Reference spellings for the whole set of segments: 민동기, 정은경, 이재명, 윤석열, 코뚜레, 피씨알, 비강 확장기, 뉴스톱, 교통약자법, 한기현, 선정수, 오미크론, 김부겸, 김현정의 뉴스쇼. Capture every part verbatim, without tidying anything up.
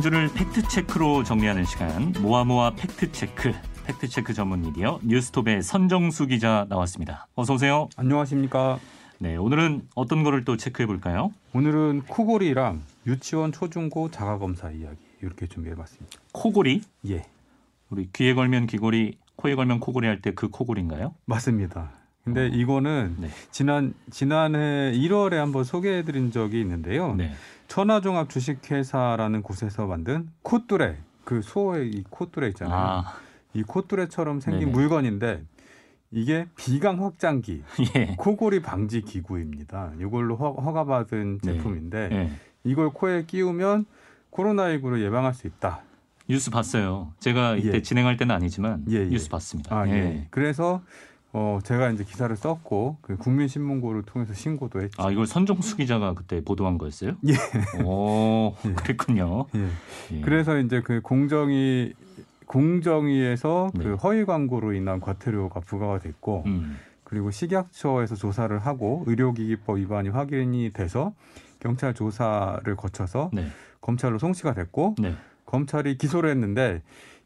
한 주를 팩트체크로 정리하는 시간, 모아모아 팩트체크. 팩트체크 전문 미디어 뉴스톱의 선정수 기자 나왔습니다. 어서 오세요. 안녕하십니까. 네, 오늘은 어떤 거를 또 체크해 볼까요? 오늘은 코골이랑 유치원, 초중고 자가검사 이야기 이렇게 준비해봤습니다. 코골이? 예. 우리 귀에 걸면 귀골이, 코에 걸면 코골이 할 때 그 코골인가요? 맞습니다. 근데 어. 이거는 네. 지난, 지난해 일월에 한번 소개해드린 적이 있는데요. 네. 천하종합 주식회사라는 곳에서 만든 코뚜레, 그 소의 이 코뚜레 있잖아요. 아. 이 코뚜레처럼 생긴 네네. 물건인데 이게 비강 확장기, 예. 코골이 방지 기구입니다. 이걸로 허가받은 네. 제품인데 네. 이걸 코에 끼우면 코로나십구를 예방할 수 있다. 뉴스 봤어요. 제가 이때 예. 진행할 때는 아니지만 예, 예. 뉴스 봤습니다. 아, 예. 예. 그래서 어, 제가 이제 기사를 썼고 그 국민신문고를 통해서 신고도 했죠. 아, 이걸 선정수 기자가 그때 보도한 거였어요? 예. 오, 예. 그랬군요. 예. 예. 그래서 이제 그 공정위 공정위에서 네. 그 허위 광고로 인한 과태료가 부과가 됐고 음. 그리고 식약처에서 조사를 하고 의료기기법 위반이 확인이 돼서 경찰 조사를 거쳐서 네. 검찰로 송치가 됐고 네. 검찰이 기소를 했는데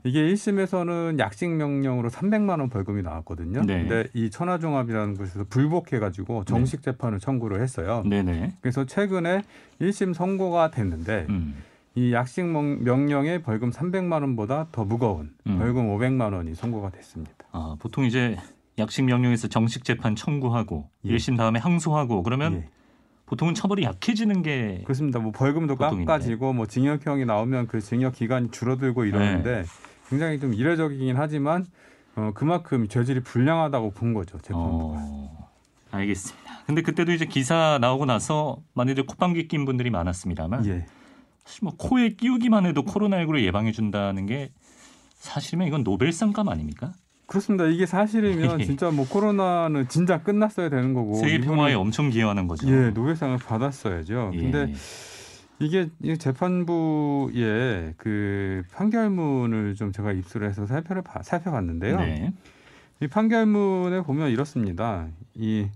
이게 일 심에서는 약식 명령으로 삼백만 원 벌금이 나왔거든요. 그런데 네. 이 천하종합이라는 곳에서 불복해가지고 정식 재판을 청구를 했어요. 네네. 그래서 최근에 일 심 선고가 됐는데 음. 이 약식 명령의 벌금 삼백만 원보다 더 무거운 음. 벌금 오백만 원이 선고가 됐습니다. 아, 보통 이제 약식 명령에서 정식 재판 청구하고 예. 일 심 다음에 항소하고 그러면 예. 보통은 처벌이 약해지는 게 그렇습니다. 뭐 벌금도 보통인데. 깎아지고 뭐 징역형이 나오면 그 징역 기간이 줄어들고 이러는데 네. 굉장히 좀 이례적이긴 하지만 어, 그만큼 죄질이 불량하다고 본 거죠. 제품도. 어, 알겠습니다. 근데 그때도 이제 기사 나오고 나서 많이들 콧방귀 낀 분들이 많았습니다만 예. 사실 뭐 코에 끼우기만 해도 코로나십구를 예방해준다는 게 사실이면 이건 노벨상감 아닙니까? 그렇습니다. 이게 사실이면 진짜 뭐 코로나는 진짜 끝났어야 되는 거고 세계 평화에 엄청 기여하는 거죠. 예, 노벨상을 받았어야죠. 예. 근데 이게 재판부의 그 판결문을 좀 제가 입수를 해서 살펴봤는데요. 네. 이 판결문에 보면 이렇습니다. 이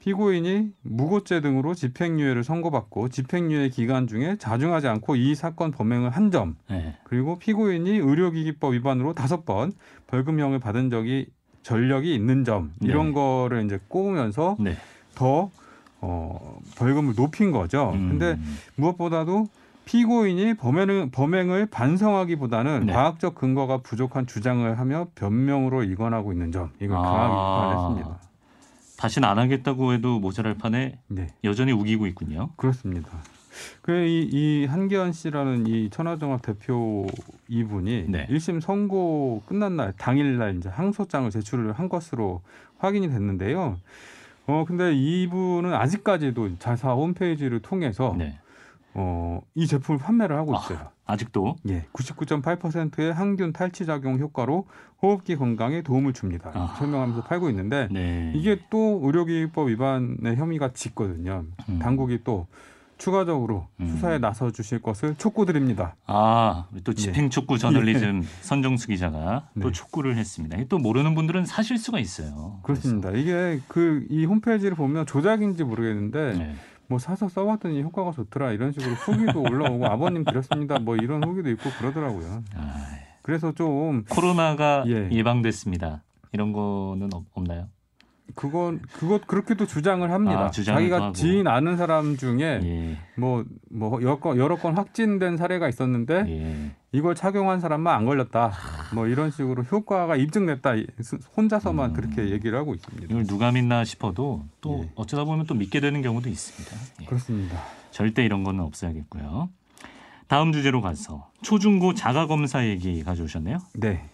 피고인이 무고죄 등으로 집행유예를 선고받고 집행유예 기간 중에 자중하지 않고 이 사건 범행을 한 점, 네. 그리고 피고인이 의료기기법 위반으로 다섯 번 벌금형을 받은 적이 전력이 있는 점 이런 네. 거를 이제 꼽으면서 네. 더 어, 벌금을 높인 거죠. 그런데 음. 무엇보다도 피고인이 범행을, 범행을 반성하기보다는 네. 과학적 근거가 부족한 주장을 하며 변명으로 일관하고 있는 점 이걸 강하게 비판했습니다. 아. 다시는 안 하겠다고 해도 모자랄 판에 네. 여전히 우기고 있군요. 그렇습니다. 그 이 이 한기현 씨라는 이 천하종합 대표 이분이 네. 일 심 선고 끝난 날 당일 날 이제 항소장을 제출을 한 것으로 확인이 됐는데요. 어 근데 이분은 아직까지도 자사 홈페이지를 통해서 네. 어, 이 제품을 판매를 하고 있어요. 아, 아직도? 예, 구십구 점 팔 퍼센트의 항균 탈취 작용 효과로 호흡기 건강에 도움을 줍니다. 아. 설명하면서 팔고 있는데 네. 이게 또 의료기기법 위반의 혐의가 짙거든요. 음. 당국이 또 추가적으로 음. 수사에 나서 주실 것을 촉구드립니다. 아, 또 집행 촉구 저널리즘 예. 선정수 기자가 네. 또 촉구를 했습니다. 또 모르는 분들은 사실 수가 있어요. 그렇습니다. 그래서. 이게 그 이 홈페이지를 보면 조작인지 모르겠는데. 네. 뭐 사서 써봤더니 효과가 좋더라 이런 식으로 후기도 올라오고 아버님 드렸습니다 뭐 이런 후기도 있고 그러더라고요. 그래서 좀 코로나가 예. 예방됐습니다 이런 거는 없나요? 그건 그것 그렇게도 주장을 합니다. 아, 자기가 하고. 지인 아는 사람 중에 뭐뭐 예. 뭐 여러 건 여러 건 확진된 사례가 있었는데 예. 이걸 착용한 사람만 안 걸렸다. 뭐 이런 식으로 효과가 입증됐다. 혼자서만 음. 그렇게 얘기를 하고 있습니다. 이걸 누가 믿나 싶어도 또 예. 어쩌다 보면 또 믿게 되는 경우도 있습니다. 예. 그렇습니다. 절대 이런 거는 없어야겠고요. 다음 주제로 가서 초중고 자가 검사 얘기 가져오셨네요. 네,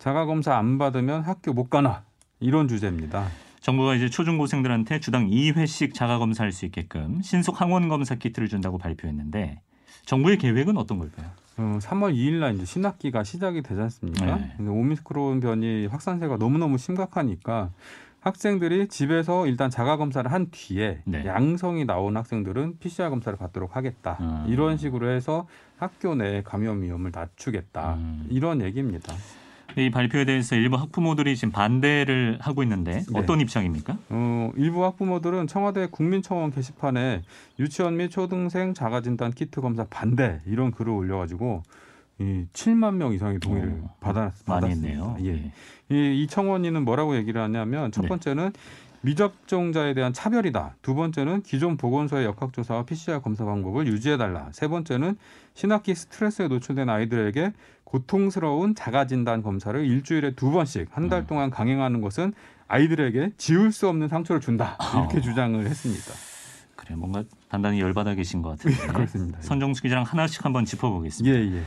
자가 검사 안 받으면 학교 못 가나 이런 주제입니다. 정부가 이제 초중고생들한테 주당 이 회씩 자가검사할 수 있게끔 신속 항원검사 키트를 준다고 발표했는데 정부의 계획은 어떤 걸까요? 어, 삼월 이일 날 이제 신학기가 시작이 되지 않습니까? 네. 오미크론 변이 확산세가 너무너무 심각하니까 학생들이 집에서 일단 자가검사를 한 뒤에 네. 양성이 나온 학생들은 피씨아르 검사를 받도록 하겠다. 음. 이런 식으로 해서 학교 내 감염 위험을 낮추겠다. 음. 이런 얘기입니다. 이 발표에 대해서 일부 학부모들이 지금 반대를 하고 있는데 어떤 네. 입장입니까? 어, 일부 학부모들은 청와대 국민청원 게시판에 유치원 및 초등생 자가진단 키트 검사 반대 이런 글을 올려가지고 이 칠만 명 이상의 동의를 오, 받았, 받았습니다. 예. 네. 이, 이 청원인은 뭐라고 얘기를 하냐면 첫 번째는 네. 미접종자에 대한 차별이다. 두 번째는 기존 보건소의 역학조사와 피씨알 검사 방법을 유지해달라. 세 번째는 신학기 스트레스에 노출된 아이들에게 고통스러운 자가진단 검사를 일주일에 두 번씩 한 달 동안 강행하는 것은 아이들에게 지울 수 없는 상처를 준다. 이렇게 어. 주장을 했습니다. 그래, 뭔가 단단히 열받아 계신 것 같은데. 예, 그렇습니다. 선정수 기자랑 하나씩 한번 짚어보겠습니다. 예, 예.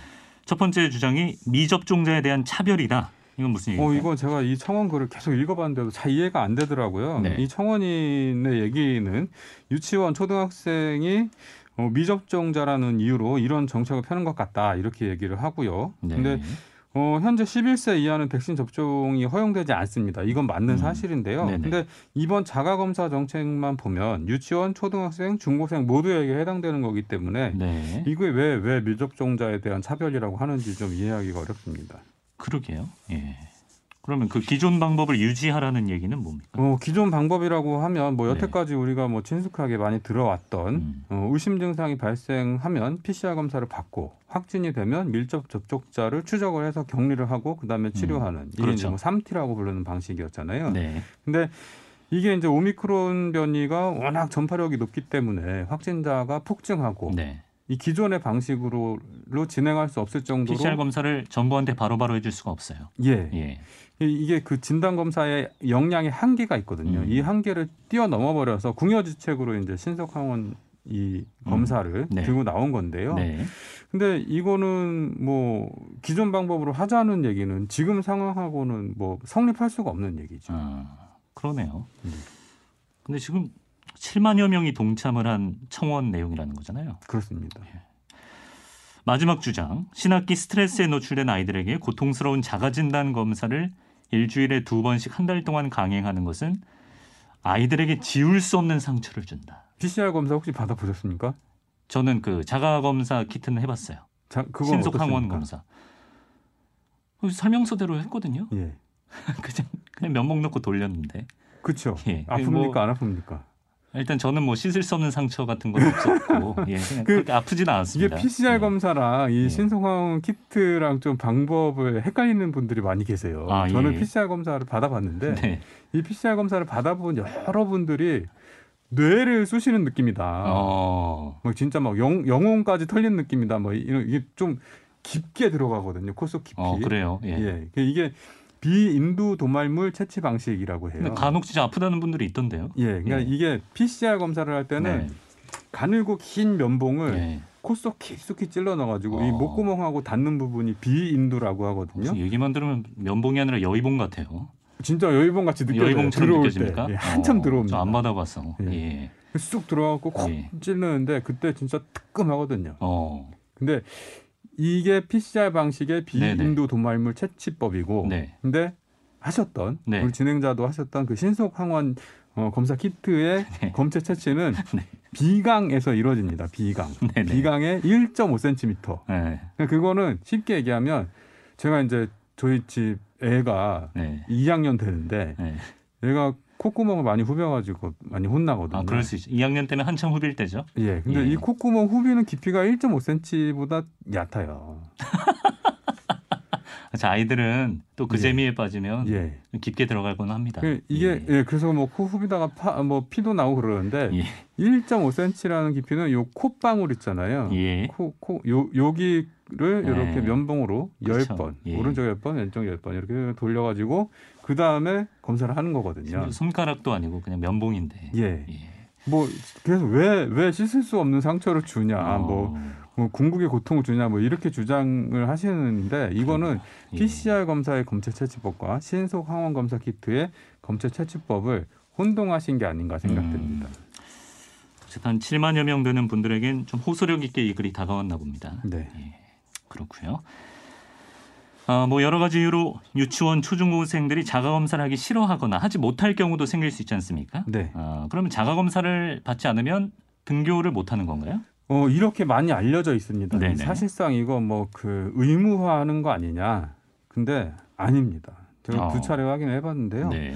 첫 번째 주장이 미접종자에 대한 차별이다. 이건 무슨 얘기예요? 어, 이거 제가 이 청원 글을 계속 읽어봤는데도 잘 이해가 안 되더라고요. 네. 이 청원인의 얘기는 유치원 초등학생이 어, 미접종자라는 이유로 이런 정책을 펴는 것 같다 이렇게 얘기를 하고요. 그런데 네. 어, 현재 십일 세 이하는 백신 접종이 허용되지 않습니다. 이건 맞는 음. 사실인데요. 그런데 이번 자가검사 정책만 보면 유치원, 초등학생, 중고생 모두에게 해당되는 거기 때문에 네. 이게 왜, 왜 미접종자에 대한 차별이라고 하는지 좀 이해하기가 어렵습니다. 그러게요. 예. 그러면 그 기존 방법을 유지하라는 얘기는 뭡니까? 어, 기존 방법이라고 하면 뭐 여태까지 네. 우리가 뭐 친숙하게 많이 들어왔던 음. 어, 의심 증상이 발생하면 피씨알 검사를 받고 확진이 되면 밀접 접촉자를 추적을 해서 격리를 하고 그다음에 치료하는 음. 그렇죠. 이게 뭐 쓰리티라고 부르는 방식이었잖아요. 네. 근데 이게 이제 오미크론 변이가 워낙 전파력이 높기 때문에 확진자가 폭증하고 네. 이 기존의 방식으로 진행할 수 없을 정도로 피씨알 검사를 정부한테 바로바로 해줄 수가 없어요. 예. 예. 이게 그 진단 검사의 역량의 한계가 있거든요. 음. 이 한계를 뛰어넘어 버려서 궁여지책으로 이제 신속항원 이 검사를 음. 네. 들고 나온 건데요. 네. 근데 이거는 뭐 기존 방법으로 하자는 얘기는 지금 상황하고는 뭐 성립할 수가 없는 얘기죠. 아, 그러네요. 음. 근데 지금 칠만여 명이 동참을 한 청원 내용이라는 거잖아요. 그렇습니다. 예. 마지막 주장, 신학기 스트레스에 노출된 아이들에게 고통스러운 자가진단 검사를 일주일에 두 번씩 한 달 동안 강행하는 것은 아이들에게 지울 수 없는 상처를 준다. 피씨알 검사 혹시 받아보셨습니까? 저는 그 자가검사 키트는 해봤어요. 자, 그건 신속항원 검사. 설명서대로 했거든요. 예. 그냥, 그냥 면목 넣고 돌렸는데. 그렇죠. 예. 아픕니까? 뭐, 안 아픕니까? 일단 저는 뭐 씻을 수 없는 상처 같은 건 없었고 예, 그, 아프진 않았습니다. 이게 피씨알 검사랑 예. 이 신속항원 키트랑 좀 방법을 헷갈리는 분들이 많이 계세요. 아, 저는 예. 피씨알 검사를 받아봤는데 네. 이 피씨알 검사를 받아본 여러분들이 뇌를 쑤시는 느낌이다. 어. 막 진짜 막 영, 영혼까지 털리는 느낌이다. 뭐 이런 이게 좀 깊게 들어가거든요. 코 속 깊이. 어, 그래요. 예. 예. 이게 비인두 도말물 채취 방식이라고 해요. 간혹 진짜 아프다는 분들이 있던데요. 예, 그러니까 예. 이게 피씨알 검사를 할 때는 네. 가늘고 긴 면봉을 네. 코 속 깊숙이 찔러 넣어가지고 어. 이 목구멍하고 닿는 부분이 비인두라고 하거든요. 얘기만 들으면 면봉이 아니라 여의봉 같아요. 진짜 여의봉 같이 느껴져요. 여의봉처럼 느껴집니까? 예, 한참 어, 들어옵니다. 저 안 받아봐서. 예. 예. 쑥 들어가고 콕 예. 찔르는데 그때 진짜 뜨끔하거든요. 어. 근데 이게 피씨알 방식의 비인두 도말물 채취법이고, 네. 근데 하셨던 네. 우리 진행자도 하셨던 그 신속항원 어, 검사 키트의 네. 검체 채취는 네. 비강에서 이루어집니다. 비강, 네네. 비강의 일 점 오 센티미터. 네. 그거는 쉽게 얘기하면 제가 이제 저희 집 애가 네. 이 학년 되는데 네. 얘가 콧구멍을 많이 후벼가지고 많이 혼나거든요. 아, 그럴 수 있죠. 이 학년 때면 한창 후빌 때죠. 예, 근데 예. 이 콧구멍 후비는 깊이가 일 점 오 센티미터보다 얕아요. 자, 아이들은 또 그 예. 재미에 빠지면 예. 깊게 들어갈곤 합니다. 그, 이게 예. 예, 그래서 뭐 코 후비다가 파, 뭐 피도 나오고 그러는데 예. 일 점 오 센티미터라는 깊이는 요 콧방울 있잖아요. 예. 코, 코, 요, 여기를 예. 이렇게 면봉으로 그렇죠. 열 번, 예. 오른쪽 열 번, 왼쪽 열 번 이렇게 돌려가지고 그 다음에 검사를 하는 거거든요. 손가락도 아니고 그냥 면봉인데. 예. 예. 뭐 그래서 왜 왜 씻을 수 없는 상처를 주냐, 어. 뭐, 뭐 궁극의 고통을 주냐, 뭐 이렇게 주장을 하시는데 이거는 예. 피씨알 검사의 검체 채취법과 신속 항원 검사 키트의 검체 채취법을 혼동하신 게 아닌가 생각됩니다. 음. 한 칠만여 명 되는 분들에겐 좀 호소력 있게 이 글이 다가왔나 봅니다. 네, 예. 그렇고요. 아, 뭐 여러 가지 이유로 유치원 초중고생들이 자가검사를 하기 싫어하거나 하지 못할 경우도 생길 수 있지 않습니까? 네. 아, 그러면 자가검사를 받지 않으면 등교를 못하는 건가요? 어, 이렇게 많이 알려져 있습니다. 네네. 사실상 이거 뭐 그 의무화하는 거 아니냐. 근데 아닙니다. 제가 어. 두 차례 확인을 해봤는데요. 네.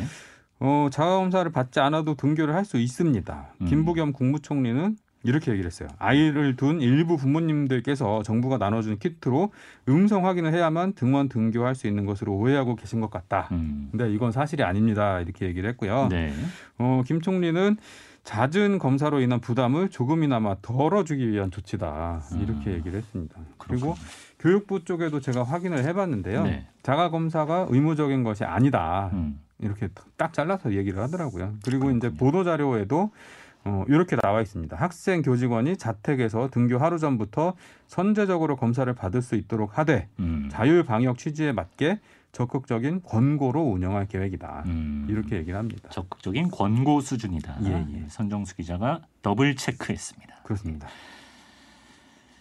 어, 자가검사를 받지 않아도 등교를 할 수 있습니다. 음. 김부겸 국무총리는 이렇게 얘기를 했어요. 아이를 둔 일부 부모님들께서 정부가 나눠준 키트로 음성 확인을 해야만 등원 등교할 수 있는 것으로 오해하고 계신 것 같다. 음. 근데 이건 사실이 아닙니다. 이렇게 얘기를 했고요. 네. 어, 김 총리는 잦은 검사로 인한 부담을 조금이나마 덜어주기 위한 조치다. 이렇게 음. 얘기를 했습니다. 그렇군요. 그리고 교육부 쪽에도 제가 확인을 해봤는데요. 네. 자가검사가 의무적인 것이 아니다. 음. 이렇게 딱 잘라서 얘기를 하더라고요. 그리고 그렇군요. 이제 보도자료에도 어, 이렇게 나와 있습니다. 학생 교직원이 자택에서 등교 하루 전부터 선제적으로 검사를 받을 수 있도록 하되 음. 자율 방역 취지에 맞게 적극적인 권고로 운영할 계획이다. 음. 이렇게 얘기를 합니다. 적극적인 권고 수준이다. 예, 예. 선정수 기자가 더블 체크했습니다. 그렇습니다.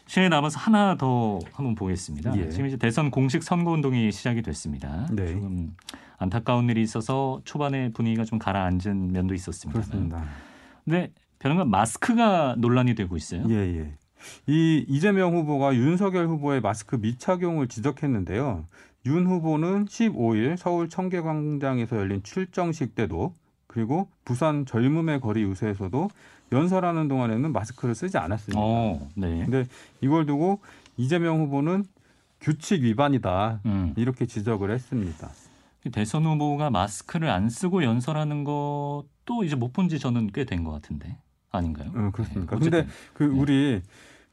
시간이 남아서 하나 더 한번 보겠습니다. 예. 지금 이제 대선 공식 선거운동이 시작이 됐습니다. 네. 조금 안타까운 일이 있어서 초반에 분위기가 좀 가라앉은 면도 있었습니다만. 그렇습니다. 근데 변호사님 마스크가 논란이 되고 있어요. 예, 예. 이 이재명 후보가 윤석열 후보의 마스크 미착용을 지적했는데요. 윤 후보는 십오일 서울 청계광장에서 열린 출정식 때도 그리고 부산 젊음의 거리 유세에서도 연설하는 동안에는 마스크를 쓰지 않았습니다. 어, 네. 근데 이걸 두고 이재명 후보는 규칙 위반이다. 음. 이렇게 지적을 했습니다. 대선 후보가 마스크를 안 쓰고 연설하는 것도 이제 못 본 지 저는 꽤 된 것 같은데 아닌가요? 어, 그렇습니까? 그런데 네, 그 우리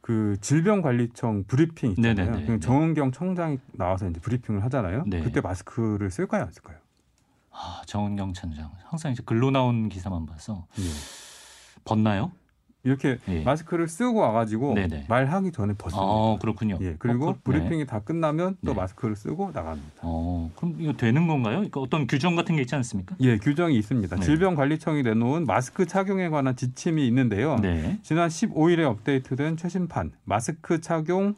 그 질병관리청 브리핑 있잖아요. 네네네. 정은경 청장이 나와서 이제 브리핑을 하잖아요. 네. 그때 마스크를 쓸까요, 안 쓸까요? 아, 정은경 청장 항상 이제 글로 나온 기사만 봐서 네. 벗나요? 이렇게 예. 마스크를 쓰고 와가지고 네네. 말하기 전에 벗습니다. 아, 그렇군요. 예, 그리고 어, 그렇... 브리핑이 네. 다 끝나면 또 네. 마스크를 쓰고 나갑니다. 어, 그럼 이거 되는 건가요? 그러니까 어떤 규정 같은 게 있지 않습니까? 예, 규정이 있습니다. 네. 질병관리청이 내놓은 마스크 착용에 관한 지침이 있는데요. 네. 지난 십오일에 업데이트된 최신판 마스크 착용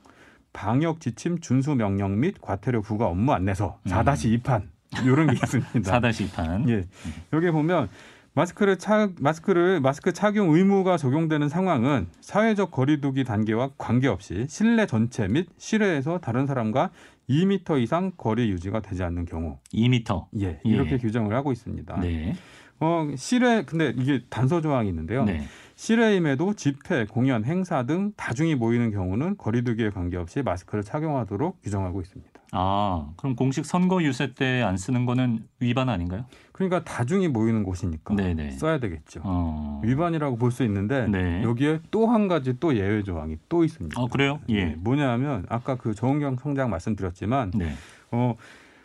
방역 지침 준수 명령 및 과태료 부과 업무 안내서 사 다시 이판 음. 이런 게 있습니다. 사 다시 이판. 예, 여기 보면. 마스크를 차, 마스크를 마스크 착용 의무가 적용되는 상황은 사회적 거리두기 단계와 관계없이 실내 전체 및 실외에서 다른 사람과 이 미터 이상 거리 유지가 되지 않는 경우. 이 미터. 예, 이렇게 예. 규정을 하고 있습니다. 네. 어, 실외 근데 이게 단서 조항이 있는데요. 네. 실외임에도 집회, 공연, 행사 등 다중이 모이는 경우는 거리두기에 관계없이 마스크를 착용하도록 규정하고 있습니다. 아, 그럼 공식 선거 유세 때 안 쓰는 거는 위반 아닌가요? 그러니까 다중이 모이는 곳이니까 네네. 써야 되겠죠. 어... 위반이라고 볼 수 있는데 네. 여기에 또 한 가지 또 예외 조항이 또 있습니다. 아, 그래요? 예. 네, 뭐냐면 아까 그 정은경 청장 말씀드렸지만 네. 어,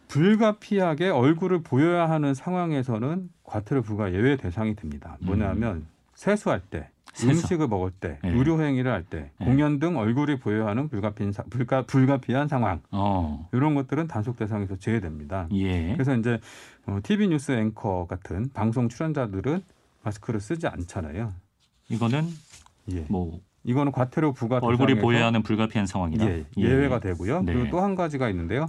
불가피하게 얼굴을 보여야 하는 상황에서는 과태료 부과 예외 대상이 됩니다. 뭐냐면 음. 세수할 때, 세수. 음식을 먹을 때, 네. 의료 행위를 할 때, 네. 공연 등 얼굴이 보여야 하는 불가피한, 불가, 불가피한 상황 어. 이런 것들은 단속 대상에서 제외됩니다. 예. 그래서 이제 티비 뉴스 앵커 같은 방송 출연자들은 마스크를 쓰지 않잖아요. 이거는 예. 뭐 이거는 과태료 부과 얼굴이 보여야 하는 불가피한 상황이다. 예, 예외가 예. 되고요. 네. 그리고 또 한 가지가 있는데요.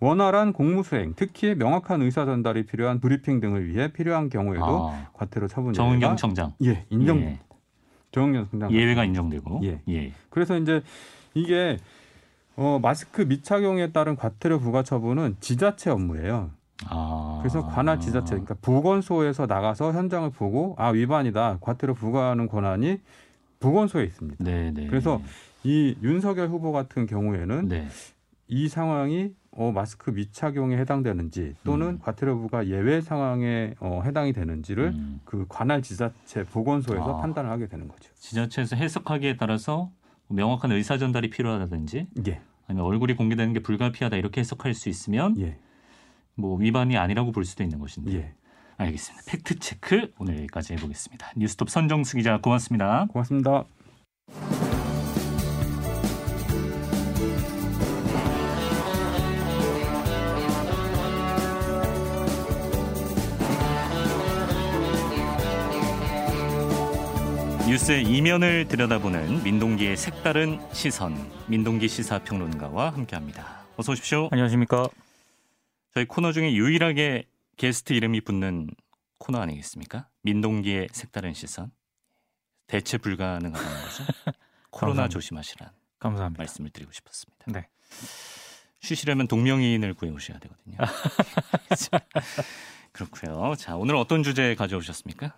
원활한 공무수행, 특히 명확한 의사 전달이 필요한 브리핑 등을 위해 필요한 경우에도 아, 과태료 처분 정은경 청장. 예, 인정. 예. 정은경 청장. 예외가 인정되고. 예. 예. 그래서 이제 이게 어, 마스크 미착용에 따른 과태료 부과 처분은 지자체 업무예요. 아. 그래서 관할 지자체, 그러니까 보건소에서 나가서 현장을 보고 아 위반이다, 과태료 부과하는 권한이 보건소에 있습니다. 네, 네. 그래서 이 윤석열 후보 같은 경우에는 네. 이 상황이 어, 마스크 미착용에 해당되는지 또는 음. 과태료 부과 예외 상황에 어, 해당이 되는지를 음. 그 관할 지자체 보건소에서 아. 판단을 하게 되는 거죠. 지자체에서 해석하기에 따라서 명확한 의사 전달이 필요하다든지 예. 아니면 얼굴이 공개되는 게 불가피하다 이렇게 해석할 수 있으면 예. 뭐 위반이 아니라고 볼 수도 있는 것인데. 예. 알겠습니다. 팩트체크 오늘 여기까지 해보겠습니다. 뉴스톱 선정수 기자 고맙습니다. 고맙습니다. 뉴스의 이면을 들여다보는 민동기의 색다른 시선, 민동기 시사평론가와 함께합니다. 어서 오십시오. 안녕하십니까. 저희 코너 중에 유일하게 게스트 이름이 붙는 코너 아니겠습니까? 민동기의 색다른 시선. 대체 불가능하다는 거죠. 코로나 감사합니다. 조심하시라는 감사합니다. 말씀을 드리고 싶었습니다. 네. 쉬시려면 동명이인을 구해오셔야 되거든요. 자, 그렇고요. 자, 오늘 어떤 주제 가져오셨습니까?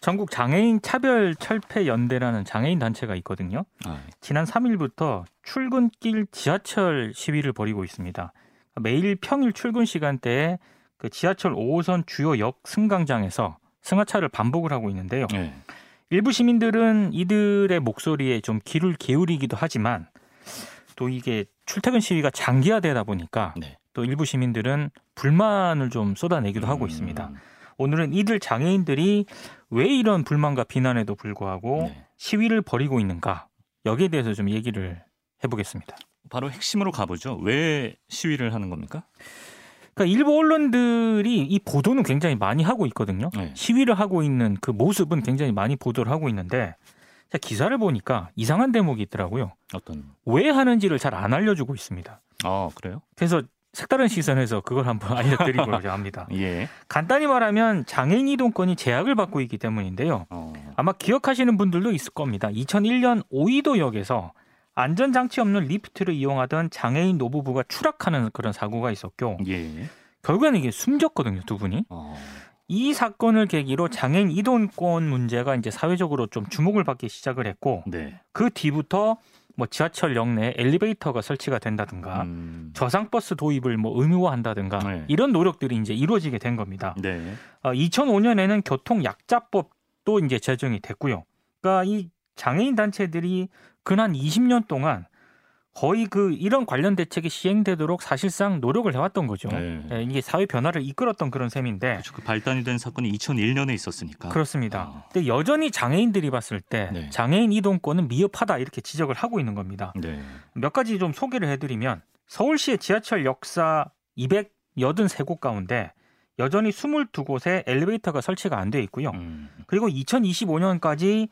전국 장애인 차별 철폐 연대라는 장애인 단체가 있거든요. 아, 네. 지난 삼 일부터 출근길 지하철 시위를 벌이고 있습니다. 매일 평일 출근 시간대에 그 지하철 오 호선 주요 역 승강장에서 승하차를 반복을 하고 있는데요. 네. 일부 시민들은 이들의 목소리에 좀 귀를 기울이기도 하지만 또 이게 출퇴근 시위가 장기화되다 보니까 네. 또 일부 시민들은 불만을 좀 쏟아내기도 하고 음. 있습니다. 오늘은 이들 장애인들이 왜 이런 불만과 비난에도 불구하고 네. 시위를 벌이고 있는가 여기에 대해서 좀 얘기를 해보겠습니다. 바로 핵심으로 가보죠. 왜 시위를 하는 겁니까? 그러니까 일부 언론들이 이 보도는 굉장히 많이 하고 있거든요. 네. 시위를 하고 있는 그 모습은 굉장히 많이 보도를 하고 있는데 기사를 보니까 이상한 대목이 있더라고요. 어떤? 왜 하는지를 잘 안 알려주고 있습니다. 아, 그래요? 그래서 색다른 시선에서 그걸 한번 알려드리고자 합니다. 예. 간단히 말하면 장애인 이동권이 제약을 받고 있기 때문인데요. 어. 아마 기억하시는 분들도 있을 겁니다. 이천일 년 오이도역에서 안전장치 없는 리프트를 이용하던 장애인 노부부가 추락하는 그런 사고가 있었고 예. 결국에는 이게 숨졌거든요, 두 분이. 어. 이 사건을 계기로 장애인 이동권 문제가 이제 사회적으로 좀 주목을 받기 시작을 했고 네. 그 뒤부터 뭐 지하철 역내에 엘리베이터가 설치가 된다든가 음. 저상버스 도입을 뭐 의무화한다든가 네. 이런 노력들이 이제 이루어지게 된 겁니다. 네. 어, 이천오 년에는 교통약자법도 이제 제정이 됐고요. 그러니까 이 장애인 단체들이 근한 이십 년 동안 거의 그 이런 관련 대책이 시행되도록 사실상 노력을 해왔던 거죠. 네. 이게 사회 변화를 이끌었던 그런 셈인데. 그렇죠. 그 발단이 된 사건이 이천일 년에 있었으니까. 그렇습니다. 아. 근데 여전히 장애인들이 봤을 때 네. 장애인 이동권은 미흡하다 이렇게 지적을 하고 있는 겁니다. 네. 몇 가지 좀 소개를 해드리면 서울시의 지하철 역사 이백팔십삼 곳 가운데 여전히 이십이 곳에 엘리베이터가 설치가 안 돼 있고요. 음. 그리고 이천이십오 년까지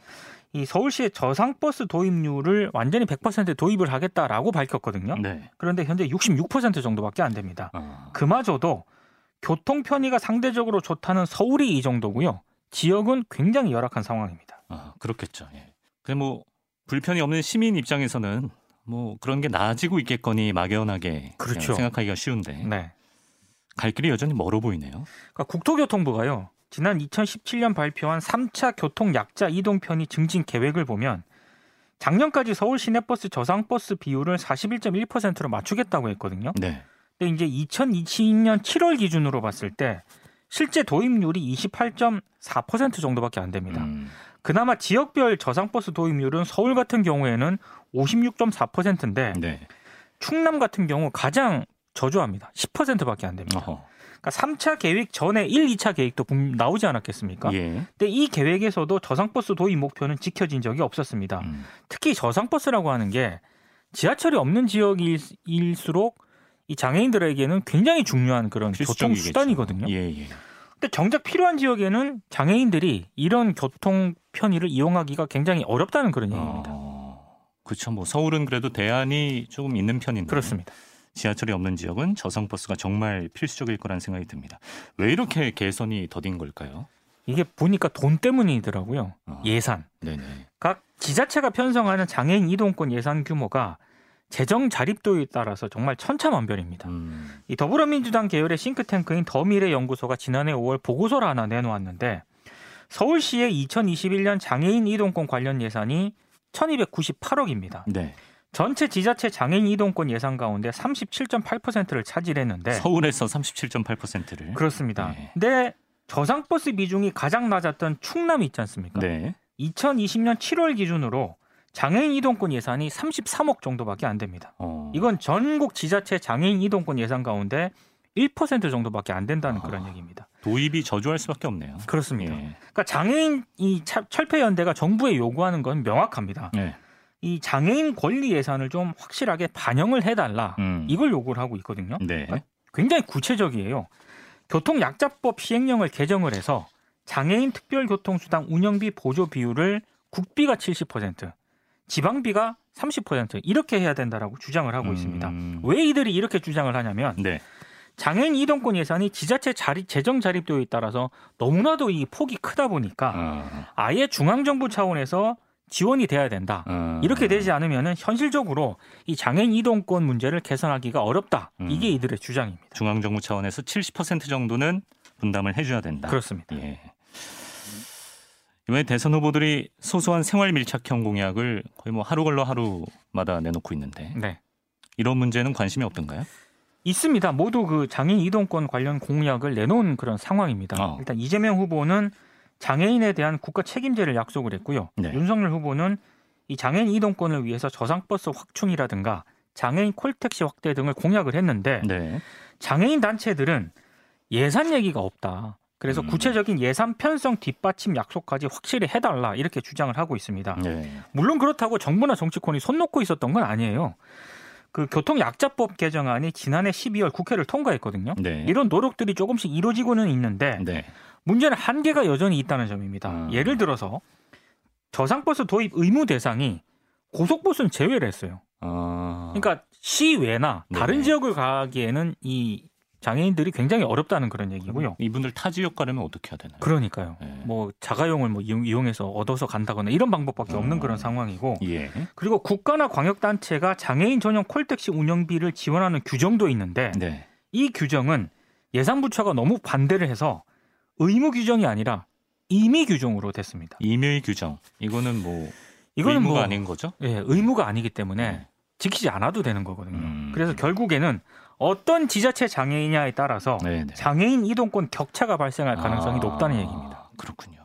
이 서울시의 저상버스 도입률을 완전히 백 퍼센트 도입을 하겠다라고 밝혔거든요. 네. 그런데 현재 육십육 퍼센트 정도밖에 안 됩니다. 아. 그마저도 교통 편의가 상대적으로 좋다는 서울이 이 정도고요. 지역은 굉장히 열악한 상황입니다. 아, 그렇겠죠. 예. 근데 뭐 불편이 없는 시민 입장에서는 뭐 그런 게 나아지고 있겠거니 막연하게 그렇죠. 생각하기가 쉬운데 네. 갈 길이 여전히 멀어 보이네요. 그러니까 국토교통부가요. 지난 이천십칠 년 발표한 삼 차 교통약자 이동편의 증진 계획을 보면 작년까지 서울 시내버스 저상버스 비율을 사십일 점 일 퍼센트로 맞추겠다고 했거든요. 네. 근데 이제 이천이십이 년 칠월 기준으로 봤을 때 실제 도입률이 이십팔 점 사 퍼센트 정도밖에 안 됩니다. 음. 그나마 지역별 저상버스 도입률은 서울 같은 경우에는 오십육 점 사 퍼센트인데 네. 충남 같은 경우 가장 저조합니다. 십 퍼센트밖에 안 됩니다. 어허. 그러니까 삼 차 계획 전에 일, 이 차 계획도 나오지 않았겠습니까? 예. 근데 이 계획에서도 저상버스 도입 목표는 지켜진 적이 없었습니다. 음. 특히 저상버스라고 하는 게 지하철이 없는 지역일수록 이 장애인들에게는 굉장히 중요한 그런 교통수단이거든요. 예, 예. 근데 정작 필요한 지역에는 장애인들이 이런 교통 편의를 이용하기가 굉장히 어렵다는 그런 얘기입니다. 어, 그렇죠. 뭐 서울은 그래도 대안이 조금 있는 편인데. 그렇습니다. 지하철이 없는 지역은 저상버스가 정말 필수적일 거란 생각이 듭니다. 왜 이렇게 개선이 더딘 걸까요? 이게 보니까 돈 때문이더라고요. 아, 예산. 네네. 각 지자체가 편성하는 장애인 이동권 예산 규모가 재정 자립도에 따라서 정말 천차만별입니다. 음. 이 더불어민주당 계열의 싱크탱크인 더미래 연구소가 지난해 오월 보고서를 하나 내놓았는데 서울시의 이천이십일 년 장애인 이동권 관련 예산이 천이백구십팔 억입니다. 네. 전체 지자체 장애인 이동권 예산 가운데 삼십칠 점 팔 퍼센트를 차지했는데 서울에서 삼십칠 점 팔 퍼센트를 그렇습니다. 네. 근데 저상버스 비중이 가장 낮았던 충남이 있지 않습니까? 네. 이천이십 년 칠월 기준으로 장애인 이동권 예산이 삼십삼 억 정도밖에 안 됩니다. 어. 이건 전국 지자체 장애인 이동권 예산 가운데 일 퍼센트 정도밖에 안 된다는 어. 그런 얘기입니다. 도입이 저조할 수밖에 없네요. 그렇습니다. 네. 그러니까 장애인 이 철폐연대가 정부에 요구하는 건 명확합니다. 네. 이 장애인 권리 예산을 좀 확실하게 반영을 해달라 음. 이걸 요구를 하고 있거든요. 네. 그러니까 굉장히 구체적이에요. 교통약자법 시행령을 개정을 해서 장애인 특별교통수당 운영비 보조 비율을 국비가 칠십 퍼센트, 지방비가 삼십 퍼센트 이렇게 해야 된다라고 주장을 하고 음. 있습니다. 왜 이들이 이렇게 주장을 하냐면 네. 장애인 이동권 예산이 지자체 자립, 재정 자립도에 따라서 너무나도 이 폭이 크다 보니까 아. 아예 중앙정부 차원에서 지원이 돼야 된다. 음. 이렇게 되지 않으면 현실적으로 이 장애인 이동권 문제를 개선하기가 어렵다. 음. 이게 이들의 주장입니다. 중앙정부 차원에서 칠십 퍼센트 정도는 분담을 해줘야 된다. 그렇습니다. 예. 이번에 대선 후보들이 소소한 생활 밀착형 공약을 거의 뭐 하루 걸러 하루마다 내놓고 있는데 네. 이런 문제는 관심이 없던가요? 있습니다. 모두 그 장애인 이동권 관련 공약을 내놓은 그런 상황입니다. 어. 일단 이재명 후보는 장애인에 대한 국가 책임제를 약속을 했고요. 네. 윤석열 후보는 이 장애인 이동권을 위해서 저상버스 확충이라든가 장애인 콜택시 확대 등을 공약을 했는데 네. 장애인 단체들은 예산 얘기가 없다. 그래서 음. 구체적인 예산 편성 뒷받침 약속까지 확실히 해달라 이렇게 주장을 하고 있습니다. 네. 물론 그렇다고 정부나 정치권이 손 놓고 있었던 건 아니에요. 그 교통약자법 개정안이 지난해 십이월 국회를 통과했거든요. 네. 이런 노력들이 조금씩 이루어지고는 있는데 네. 문제는 한계가 여전히 있다는 점입니다. 음. 예를 들어서 저상버스 도입 의무 대상이 고속버스는 제외를 했어요. 아. 그러니까 시외나 다른 네. 지역을 가기에는 이 장애인들이 굉장히 어렵다는 그런 얘기고요. 이분들 타 지역 가려면 어떻게 해야 되나요? 그러니까요. 네. 뭐 자가용을 뭐 이용해서 얻어서 간다거나 이런 방법밖에 없는 음. 그런 상황이고 예. 그리고 국가나 광역단체가 장애인 전용 콜택시 운영비를 지원하는 규정도 있는데 네. 이 규정은 예산부처가 너무 반대를 해서 의무 규정이 아니라 임의 규정으로 됐습니다. 임의 규정. 이거는 뭐 이거는 의무가 뭐, 아닌 거죠? 예, 의무가 아니기 때문에 네. 지키지 않아도 되는 거거든요. 음. 그래서 결국에는 어떤 지자체 장애인이냐에 따라서 네네. 장애인 이동권 격차가 발생할 가능성이 아, 높다는 얘기입니다. 그렇군요.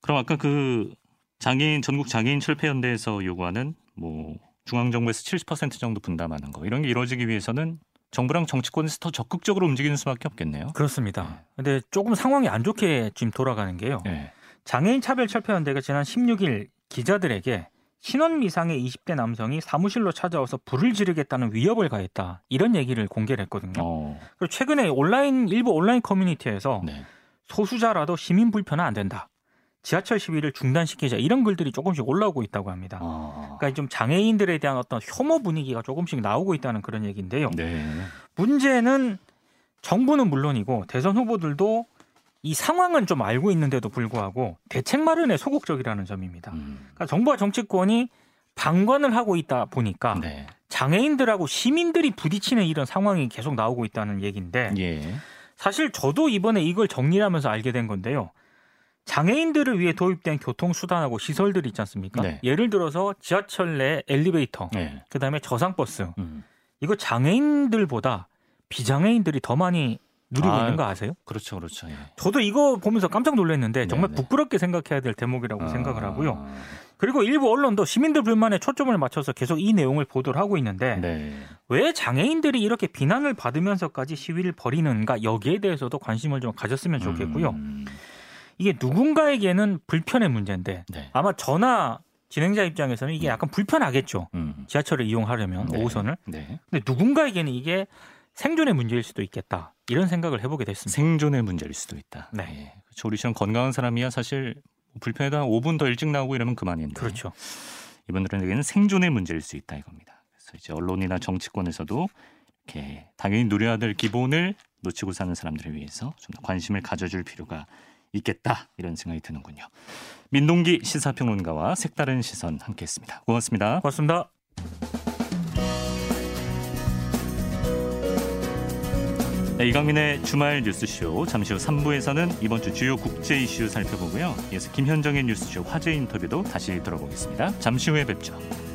그럼 아까 그 장애인 전국 장애인 철폐연대에서 요구하는 뭐 중앙정부에서 칠십 퍼센트 정도 분담하는 거 이런 게 이루어지기 위해서는 정부랑 정치권에서 더 적극적으로 움직이는 수밖에 없겠네요. 그렇습니다. 그런데 네. 조금 상황이 안 좋게 지금 돌아가는 게요. 네. 장애인 차별 철폐연대가 지난 십육일 기자들에게 신원 미상의 이십 대 남성이 사무실로 찾아와서 불을 지르겠다는 위협을 가했다. 이런 얘기를 공개를 했거든요. 어. 그리고 최근에 온라인 일부 온라인 커뮤니티에서 네. 소수자라도 시민 불편은 안 된다. 지하철 시위를 중단시키자 이런 글들이 조금씩 올라오고 있다고 합니다. 어. 그러니까 좀 장애인들에 대한 어떤 혐오 분위기가 조금씩 나오고 있다는 그런 얘기인데요. 네. 문제는 정부는 물론이고 대선 후보들도 이 상황은 좀 알고 있는데도 불구하고 대책 마련에 소극적이라는 점입니다. 음. 그러니까 정부와 정치권이 방관을 하고 있다 보니까 네. 장애인들하고 시민들이 부딪히는 이런 상황이 계속 나오고 있다는 얘기인데 예. 사실 저도 이번에 이걸 정리하면서 알게 된 건데요. 장애인들을 위해 도입된 교통수단하고 시설들이 있지 않습니까? 네. 예를 들어서 지하철 내 엘리베이터, 네. 그다음에 저상버스. 음. 이거 장애인들보다 비장애인들이 더 많이 누리고 아, 있는 거 아세요? 그렇죠. 그렇죠. 예. 저도 이거 보면서 깜짝 놀랐는데 정말 네네. 부끄럽게 생각해야 될 대목이라고 아, 생각을 하고요. 그리고 일부 언론도 시민들 불만에 초점을 맞춰서 계속 이 내용을 보도를 하고 있는데 네. 왜 장애인들이 이렇게 비난을 받으면서까지 시위를 벌이는가 여기에 대해서도 관심을 좀 가졌으면 좋겠고요. 음. 이게 누군가에게는 불편의 문제인데 네. 아마 저나 진행자 입장에서는 이게 약간 불편하겠죠. 음. 지하철을 이용하려면 네. 오 호선을. 네. 근데 누군가에게는 이게 생존의 문제일 수도 있겠다. 이런 생각을 해보게 됐습니다. 생존의 문제일 수도 있다. 네. 예. 그렇죠. 우리처럼 건강한 사람이야 사실 불편해도 한 오 분 더 일찍 나오고 이러면 그만인데. 그렇죠. 이분들에게는 생존의 문제일 수 있다 이겁니다. 그래서 이제 언론이나 정치권에서도 이렇게 당연히 누려야 될 기본을 놓치고 사는 사람들을 위해서 좀 더 관심을 가져줄 필요가 있겠다 이런 생각이 드는군요. 민동기 시사평론가와 색다른 시선 함께했습니다. 고맙습니다. 고맙습니다. 네, 이강민의 주말 뉴스쇼 잠시 후 삼 부에서는 이번 주 주요 국제 이슈 살펴보고요. 이어서 김현정의 뉴스쇼 화제 인터뷰도 다시 들어보겠습니다. 잠시 후에 뵙죠.